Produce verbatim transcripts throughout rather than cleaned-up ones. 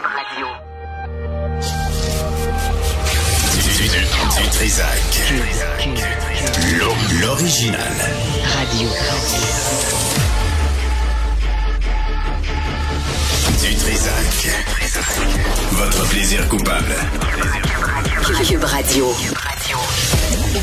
Cube Radio. Du Trizac. L'original. Radio. Du Trizac. Votre plaisir coupable. Cube Radio.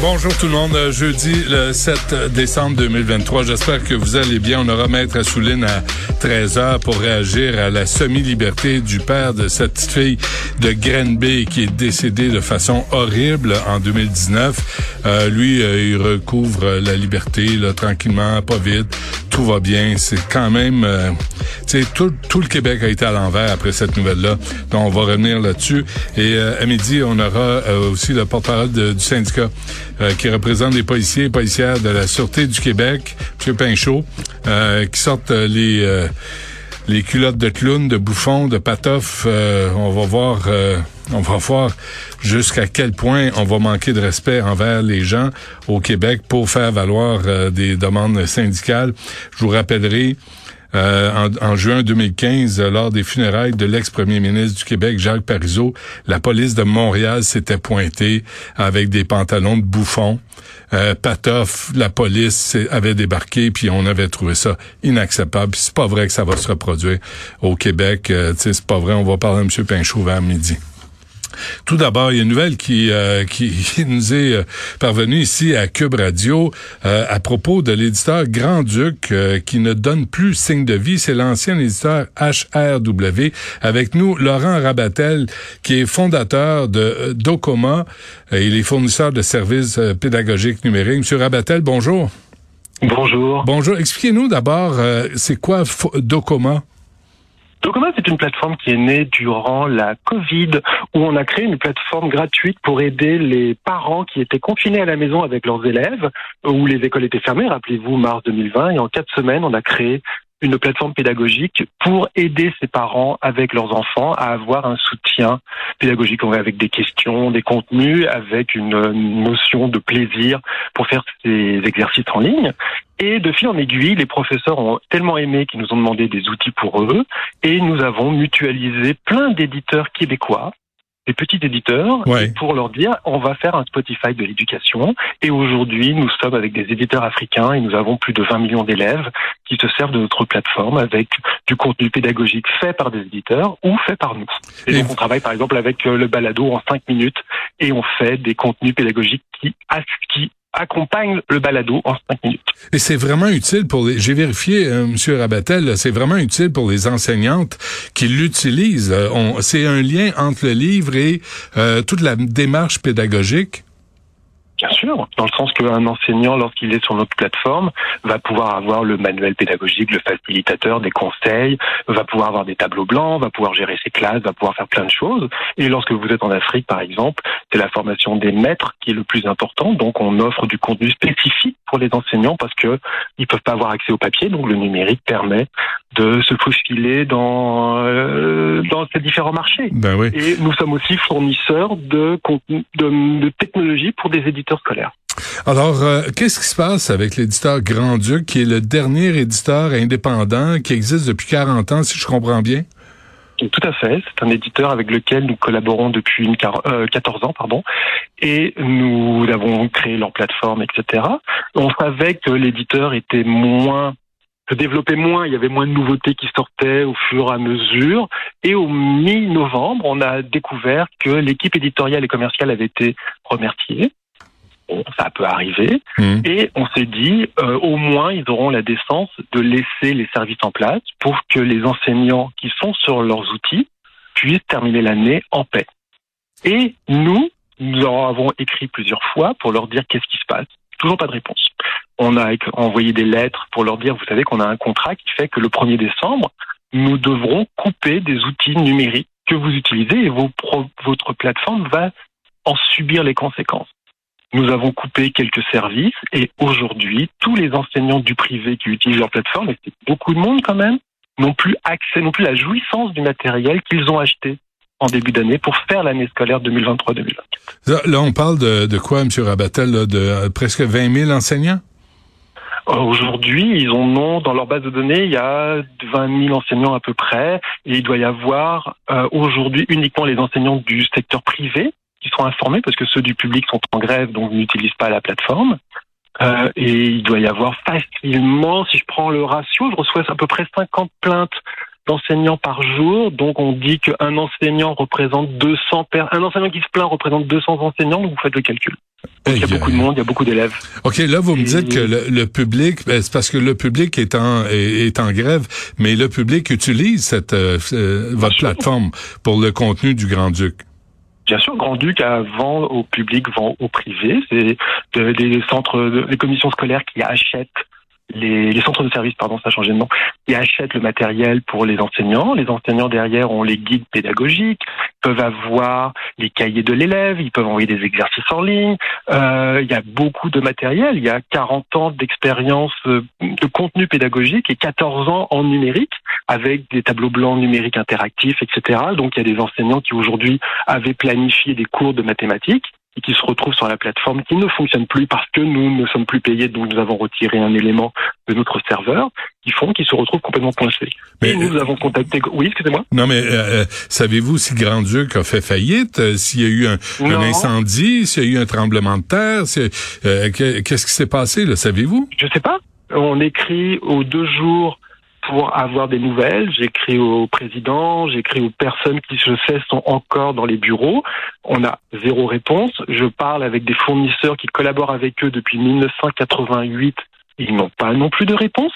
Bonjour tout le monde, jeudi le sept décembre deux mille vingt-trois. J'espère que vous allez bien. On aura Maître Assouline à treize heures pour réagir à la semi-liberté du père de cette petite fille de Granby qui est décédée de façon horrible en deux mille dix-neuf. Euh, lui, euh, il recouvre la liberté là, tranquillement, pas vite. Tout va bien. C'est quand même... Euh, tu sais, tout, tout le Québec a été à l'envers après cette nouvelle-là. Donc, on va revenir là-dessus. Et euh, à midi, on aura euh, aussi le porte-parole de, du syndicat euh, qui représente les policiers et policières de la Sûreté du Québec, M. Pinchaud, euh, qui sortent les... Euh, les culottes de clown, de bouffon, de patoff, euh, on va voir, euh, on va voir jusqu'à quel point on va manquer de respect envers les gens au Québec pour faire valoir euh, des demandes syndicales. Je vous rappellerai Euh, en, en juin deux mille quinze, lors des funérailles de l'ex-premier ministre du Québec, Jacques Parizeau, la police de Montréal s'était pointée avec des pantalons de bouffon. Euh, Patoff, la police avait débarqué, puis on avait trouvé ça inacceptable. Puis c'est pas vrai que ça va se reproduire au Québec. Euh, tu sais, c'est pas vrai. On va parler à M. Pinchaud vers midi. Tout d'abord, il y a une nouvelle qui, euh, qui, qui nous est euh, parvenue ici à Cube Radio euh, à propos de l'éditeur Grand Duc euh, qui ne donne plus signe de vie. C'est l'ancien éditeur H R W. Avec nous, Laurent Rabatel, qui est fondateur de euh, Tocoma. Euh, il est fournisseur de services euh, pédagogiques numériques. Monsieur Rabatel, bonjour. Bonjour. Bonjour. Expliquez-nous d'abord, euh, c'est quoi Tocoma? Tocoma, c'est une plateforme qui est née durant la Covid, où on a créé une plateforme gratuite pour aider les parents qui étaient confinés à la maison avec leurs élèves, où les écoles étaient fermées, rappelez-vous, mars deux mille vingt, et en quatre semaines, on a créé une plateforme pédagogique pour aider ces parents avec leurs enfants à avoir un soutien pédagogique, avec des questions, des contenus, avec une notion de plaisir pour faire ces exercices en ligne. Et de fil en aiguille, les professeurs ont tellement aimé qu'ils nous ont demandé des outils pour eux et nous avons mutualisé plein d'éditeurs québécois, des petits éditeurs, ouais. pour leur dire on va faire un Spotify de l'éducation. Et aujourd'hui, nous sommes avec des éditeurs africains et nous avons plus de vingt millions d'élèves qui se servent de notre plateforme avec du contenu pédagogique fait par des éditeurs ou fait par nous. Et, et donc, on travaille par exemple avec le balado en cinq minutes et on fait des contenus pédagogiques qui, qui accompagne le balado en cinq minutes. Et c'est vraiment utile pour les... J'ai vérifié, euh, M. Rabatel, là, c'est vraiment utile pour les enseignantes qui l'utilisent. Euh, on... C'est un lien entre le livre et euh, toute la démarche pédagogique. Bien sûr, dans le sens qu'un enseignant, lorsqu'il est sur notre plateforme, va pouvoir avoir le manuel pédagogique, le facilitateur, des conseils, va pouvoir avoir des tableaux blancs, va pouvoir gérer ses classes, va pouvoir faire plein de choses. Et lorsque vous êtes en Afrique, par exemple, c'est la formation des maîtres qui est le plus important. Donc, on offre du contenu spécifique pour les enseignants parce que ils peuvent pas avoir accès au papier. Donc, le numérique permet de se faufiler dans euh, dans ces différents marchés. Ben oui. Et nous sommes aussi fournisseurs de contenu, de, de technologie pour des éditeurs scolaire. Alors, euh, qu'est-ce qui se passe avec l'éditeur Grand Duc, qui est le dernier éditeur indépendant qui existe depuis quarante ans, si je comprends bien? Tout à fait. C'est un éditeur avec lequel nous collaborons depuis une car- euh, quatorze ans, pardon, et nous avons créé leur plateforme, et cetera. On savait que l'éditeur était moins... se développait moins, il y avait moins de nouveautés qui sortaient au fur et à mesure. Et au mi-novembre, on a découvert que l'équipe éditoriale et commerciale avait été remerciée. Bon, ça peut arriver, mmh. et on s'est dit, euh, au moins, ils auront la décence de laisser les services en place pour que les enseignants qui sont sur leurs outils puissent terminer l'année en paix. Et nous, nous leur avons écrit plusieurs fois pour leur dire qu'est-ce qui se passe. Toujours pas de réponse. On a envoyé des lettres pour leur dire, vous savez qu'on a un contrat qui fait que le premier décembre, nous devrons couper des outils numériques que vous utilisez et vos pro- votre plateforme va en subir les conséquences. Nous avons coupé quelques services et aujourd'hui, tous les enseignants du privé qui utilisent leur plateforme, et c'est beaucoup de monde quand même, n'ont plus accès, n'ont plus la jouissance du matériel qu'ils ont acheté en début d'année pour faire l'année scolaire deux mille vingt-trois deux mille vingt-quatre. Là, là on parle de, de quoi, M. Rabatel, là, de presque vingt mille enseignants? Aujourd'hui, ils en ont, dans leur base de données, il y a vingt mille enseignants à peu près, et il doit y avoir euh, aujourd'hui uniquement les enseignants du secteur privé qui sont informés, parce que ceux du public sont en grève, donc n'utilisent pas la plateforme. Euh, et il doit y avoir facilement, si je prends le ratio, je reçois à peu près cinquante plaintes d'enseignants par jour, donc on dit qu'un enseignant représente deux cents per... un enseignant qui se plaint représente deux cents enseignants, donc vous faites le calcul. Donc, il y a beaucoup de monde, il y a beaucoup d'élèves. OK, là, vous et... me dites que le, le public, ben, c'est parce que le public est en, est, est en grève, mais le public utilise cette, euh, votre plateforme pour le contenu du Grand-Duc. Bien sûr, Grand Duc vend au public, vend au privé. C'est de, des centres, de, des commissions scolaires qui achètent les, les centres de services, pardon, ça a changé de nom, qui achètent le matériel pour les enseignants. Les enseignants derrière ont les guides pédagogiques, peuvent avoir les cahiers de l'élève, ils peuvent envoyer des exercices en ligne. Euh, il y a beaucoup de matériel. Il y a quarante ans d'expérience de contenu pédagogique et quatorze ans en numérique, avec des tableaux blancs numériques interactifs, et cetera. Donc, il y a des enseignants qui, aujourd'hui, avaient planifié des cours de mathématiques et qui se retrouvent sur la plateforme qui ne fonctionne plus parce que nous ne sommes plus payés, donc nous avons retiré un élément de notre serveur, qui font qu'ils se retrouvent complètement coincés. Mais et nous euh, avons contacté... Oui, excusez-moi. Non, mais euh, savez-vous si Grand-Duc a fait faillite, euh, s'il y a eu un, un incendie, s'il y a eu un tremblement de terre, si, euh, qu'est-ce qui s'est passé, là, savez-vous? Je sais pas. On écrit aux deux jours... pour avoir des nouvelles, j'écris au président, j'écris aux personnes qui, je sais, sont encore dans les bureaux. On a zéro réponse. Je parle avec des fournisseurs qui collaborent avec eux depuis dix-neuf cent quatre-vingt-huit. Ils n'ont pas non plus de réponse.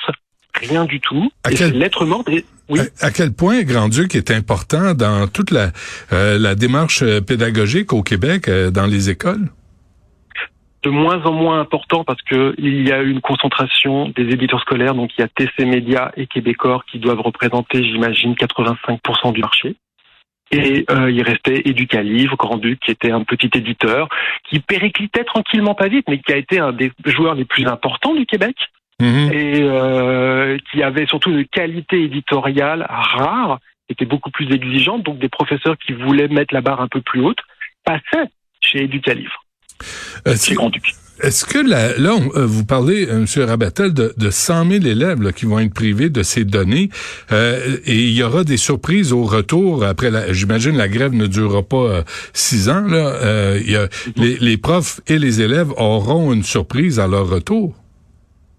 Rien du tout. À quel... Lettre morte. Et... Oui. À, à quel point Grand-Duc est important dans toute la, euh, la démarche pédagogique au Québec, euh, dans les écoles? De moins en moins important parce que il y a une concentration des éditeurs scolaires, donc il y a T C Média et Québecor qui doivent représenter, j'imagine, quatre-vingt-cinq pour cent du marché. Et euh, il restait Educalivre, Grand Duc, qui était un petit éditeur qui périclitait tranquillement pas vite, mais qui a été un des joueurs les plus importants du Québec. Mmh. Et euh, qui avait surtout une qualité éditoriale rare, était beaucoup plus exigeante, donc des professeurs qui voulaient mettre la barre un peu plus haute passaient chez Educalivre. Est-ce que, est-ce que la, là, on, vous parlez, M. Rabatel, de, de cent mille élèves là, qui vont être privés de ces données, euh, et il y aura des surprises au retour après la, j'imagine la grève ne durera pas euh, six ans, là, euh, y a, mm-hmm. les, les profs et les élèves auront une surprise à leur retour?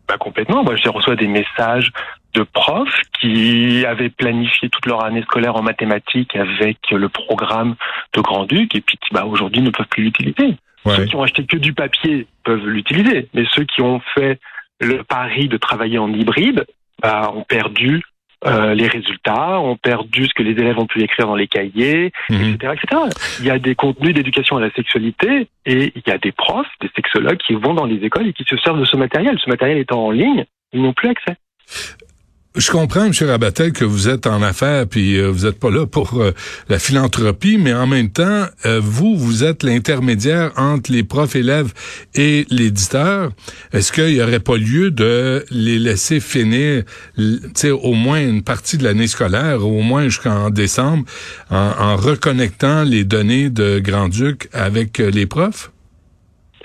Ben complètement. Moi, je reçois des messages de profs qui avaient planifié toute leur année scolaire en mathématiques avec le programme de Grand-Duc et puis qui, bah, aujourd'hui, ne peuvent plus l'utiliser. Ouais. Ceux qui ont acheté que du papier peuvent l'utiliser, mais ceux qui ont fait le pari de travailler en hybride bah, ont perdu euh, les résultats, ont perdu ce que les élèves ont pu écrire dans les cahiers, mmh. et cetera, et cetera. Il y a des contenus d'éducation à la sexualité et il y a des profs, des sexologues qui vont dans les écoles et qui se servent de ce matériel. Ce matériel étant en ligne, ils n'ont plus accès. Je comprends, M. Rabatel, que vous êtes en affaires puis euh, vous n'êtes pas là pour euh, la philanthropie, mais en même temps, euh, vous, vous êtes l'intermédiaire entre les profs élèves et l'éditeur. Est-ce qu'il n'y aurait pas lieu de les laisser finir, tu sais, au moins une partie de l'année scolaire, au moins jusqu'en décembre, en, en reconnectant les données de Grand-Duc avec euh, les profs?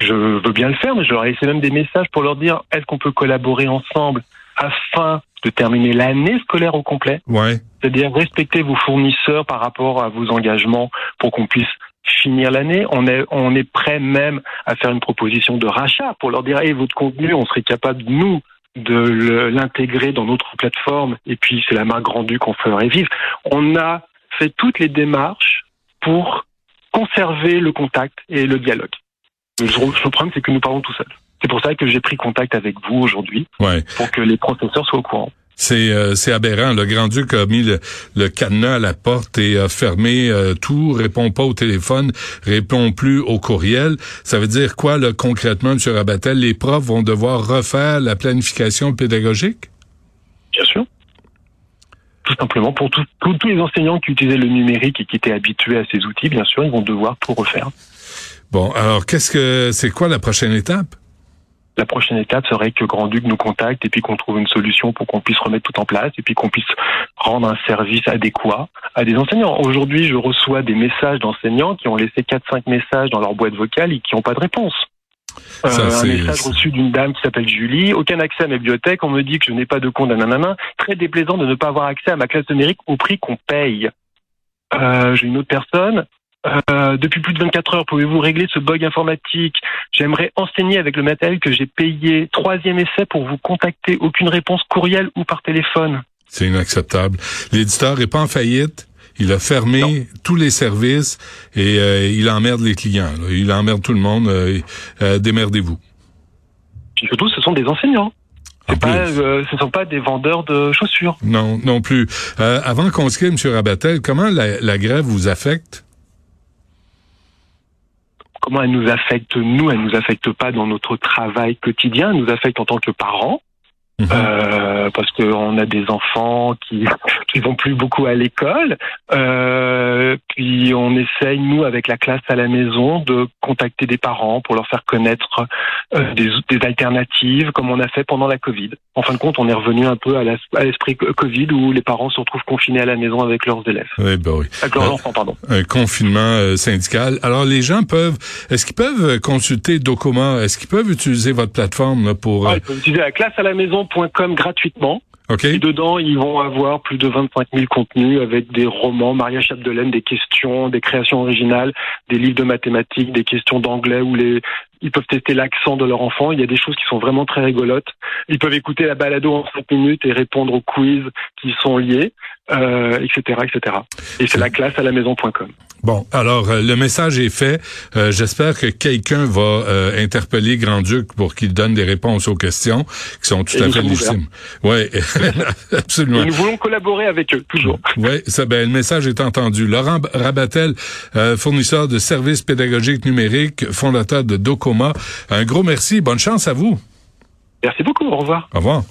Je veux bien le faire, mais je leur ai laissé même des messages pour leur dire, est-ce qu'on peut collaborer ensemble afin de terminer l'année scolaire au complet. Ouais. C'est-à-dire respecter vos fournisseurs par rapport à vos engagements pour qu'on puisse finir l'année. On est, on est prêt même à faire une proposition de rachat pour leur dire, hey, votre contenu, on serait capable, nous, de le, l'intégrer dans notre plateforme. Et puis, c'est la marque Grand-Duc qu'on ferait vivre. On a fait toutes les démarches pour conserver le contact et le dialogue. Le problème, c'est que nous parlons tout seuls. C'est pour ça que j'ai pris contact avec vous aujourd'hui, ouais. pour que les professeurs soient au courant. C'est, euh, c'est aberrant. Le Grand-Duc a mis le, le cadenas à la porte et a fermé euh, tout, répond pas au téléphone, répond plus au courriel. Ça veut dire quoi, là, concrètement, M. Rabatel? Les profs vont devoir refaire la planification pédagogique? Bien sûr. Tout simplement. Pour tout, tout, tous les enseignants qui utilisaient le numérique et qui étaient habitués à ces outils, bien sûr, ils vont devoir tout refaire. Bon, alors, qu'est-ce que c'est quoi la prochaine étape? La prochaine étape serait que Grand-Duc nous contacte et puis qu'on trouve une solution pour qu'on puisse remettre tout en place et puis qu'on puisse rendre un service adéquat à des enseignants. Aujourd'hui, je reçois des messages d'enseignants qui ont laissé quatre cinq messages dans leur boîte vocale et qui n'ont pas de réponse. Euh, ça, un message reçu d'une dame qui s'appelle Julie. Aucun accès à ma bibliothèque. On me dit que je n'ai pas de compte à nanana. Très déplaisant de ne pas avoir accès à ma classe numérique au prix qu'on paye. Euh, j'ai une autre personne. Euh, depuis plus de vingt-quatre heures, pouvez-vous régler ce bug informatique? J'aimerais enseigner avec le matériel que j'ai payé. Troisième essai pour vous contacter. Aucune réponse courriel ou par téléphone. C'est inacceptable. L'éditeur n'est pas en faillite. Il a fermé non. tous les services et euh, il emmerde les clients. Là. Il emmerde tout le monde. Euh, euh, démerdez-vous. Puis surtout, ce sont des enseignants. C'est pas, euh, ce ne sont pas des vendeurs de chaussures. Non, non plus. Euh, avant qu'on se quitte, M. Rabatel, comment la, la grève vous affecte? Comment elle nous affecte, nous? Elle nous affecte pas dans notre travail quotidien. Elle nous affecte en tant que parents. Mmh. Euh, parce que on a des enfants qui qui vont plus beaucoup à l'école. Euh, puis on essaye nous avec la classe à la maison de contacter des parents pour leur faire connaître euh, des, des alternatives comme on a fait pendant la Covid. En fin de compte, on est revenu un peu à, la, à l'esprit Covid où les parents se retrouvent confinés à la maison avec leurs élèves. Oui, ben oui. Avec leurs euh, enfants, pardon. Un confinement euh, syndical. Alors les gens peuvent, est-ce qu'ils peuvent consulter Tocoma? Est-ce qu'ils peuvent utiliser votre plateforme là, pour? Euh... Ah, ils peuvent utiliser la classe à la maison. .com gratuitement. Okay. Et dedans, ils vont avoir plus de vingt-cinq mille contenus avec des romans, Maria Chapdelaine, des questions, des créations originales, des livres de mathématiques, des questions d'anglais où les... ils peuvent tester l'accent de leur enfant. Il y a des choses qui sont vraiment très rigolotes. Ils peuvent écouter la balado en cinq minutes et répondre aux quiz qui sont liés, euh, et cetera, et cetera. Et c'est la classe à la maison point com. Bon, alors, euh, le message est fait. Euh, j'espère que quelqu'un va euh, interpeller Grand Duc pour qu'il donne des réponses aux questions qui sont tout et à fait légitimes. Oui, absolument. Et nous voulons collaborer avec eux, toujours. Oui, ben, le message est entendu. Laurent Rabatel, euh, fournisseur de services pédagogiques numériques, fondateur de Tocoma. Un gros merci. Bonne chance à vous. Merci beaucoup. Au revoir. Au revoir.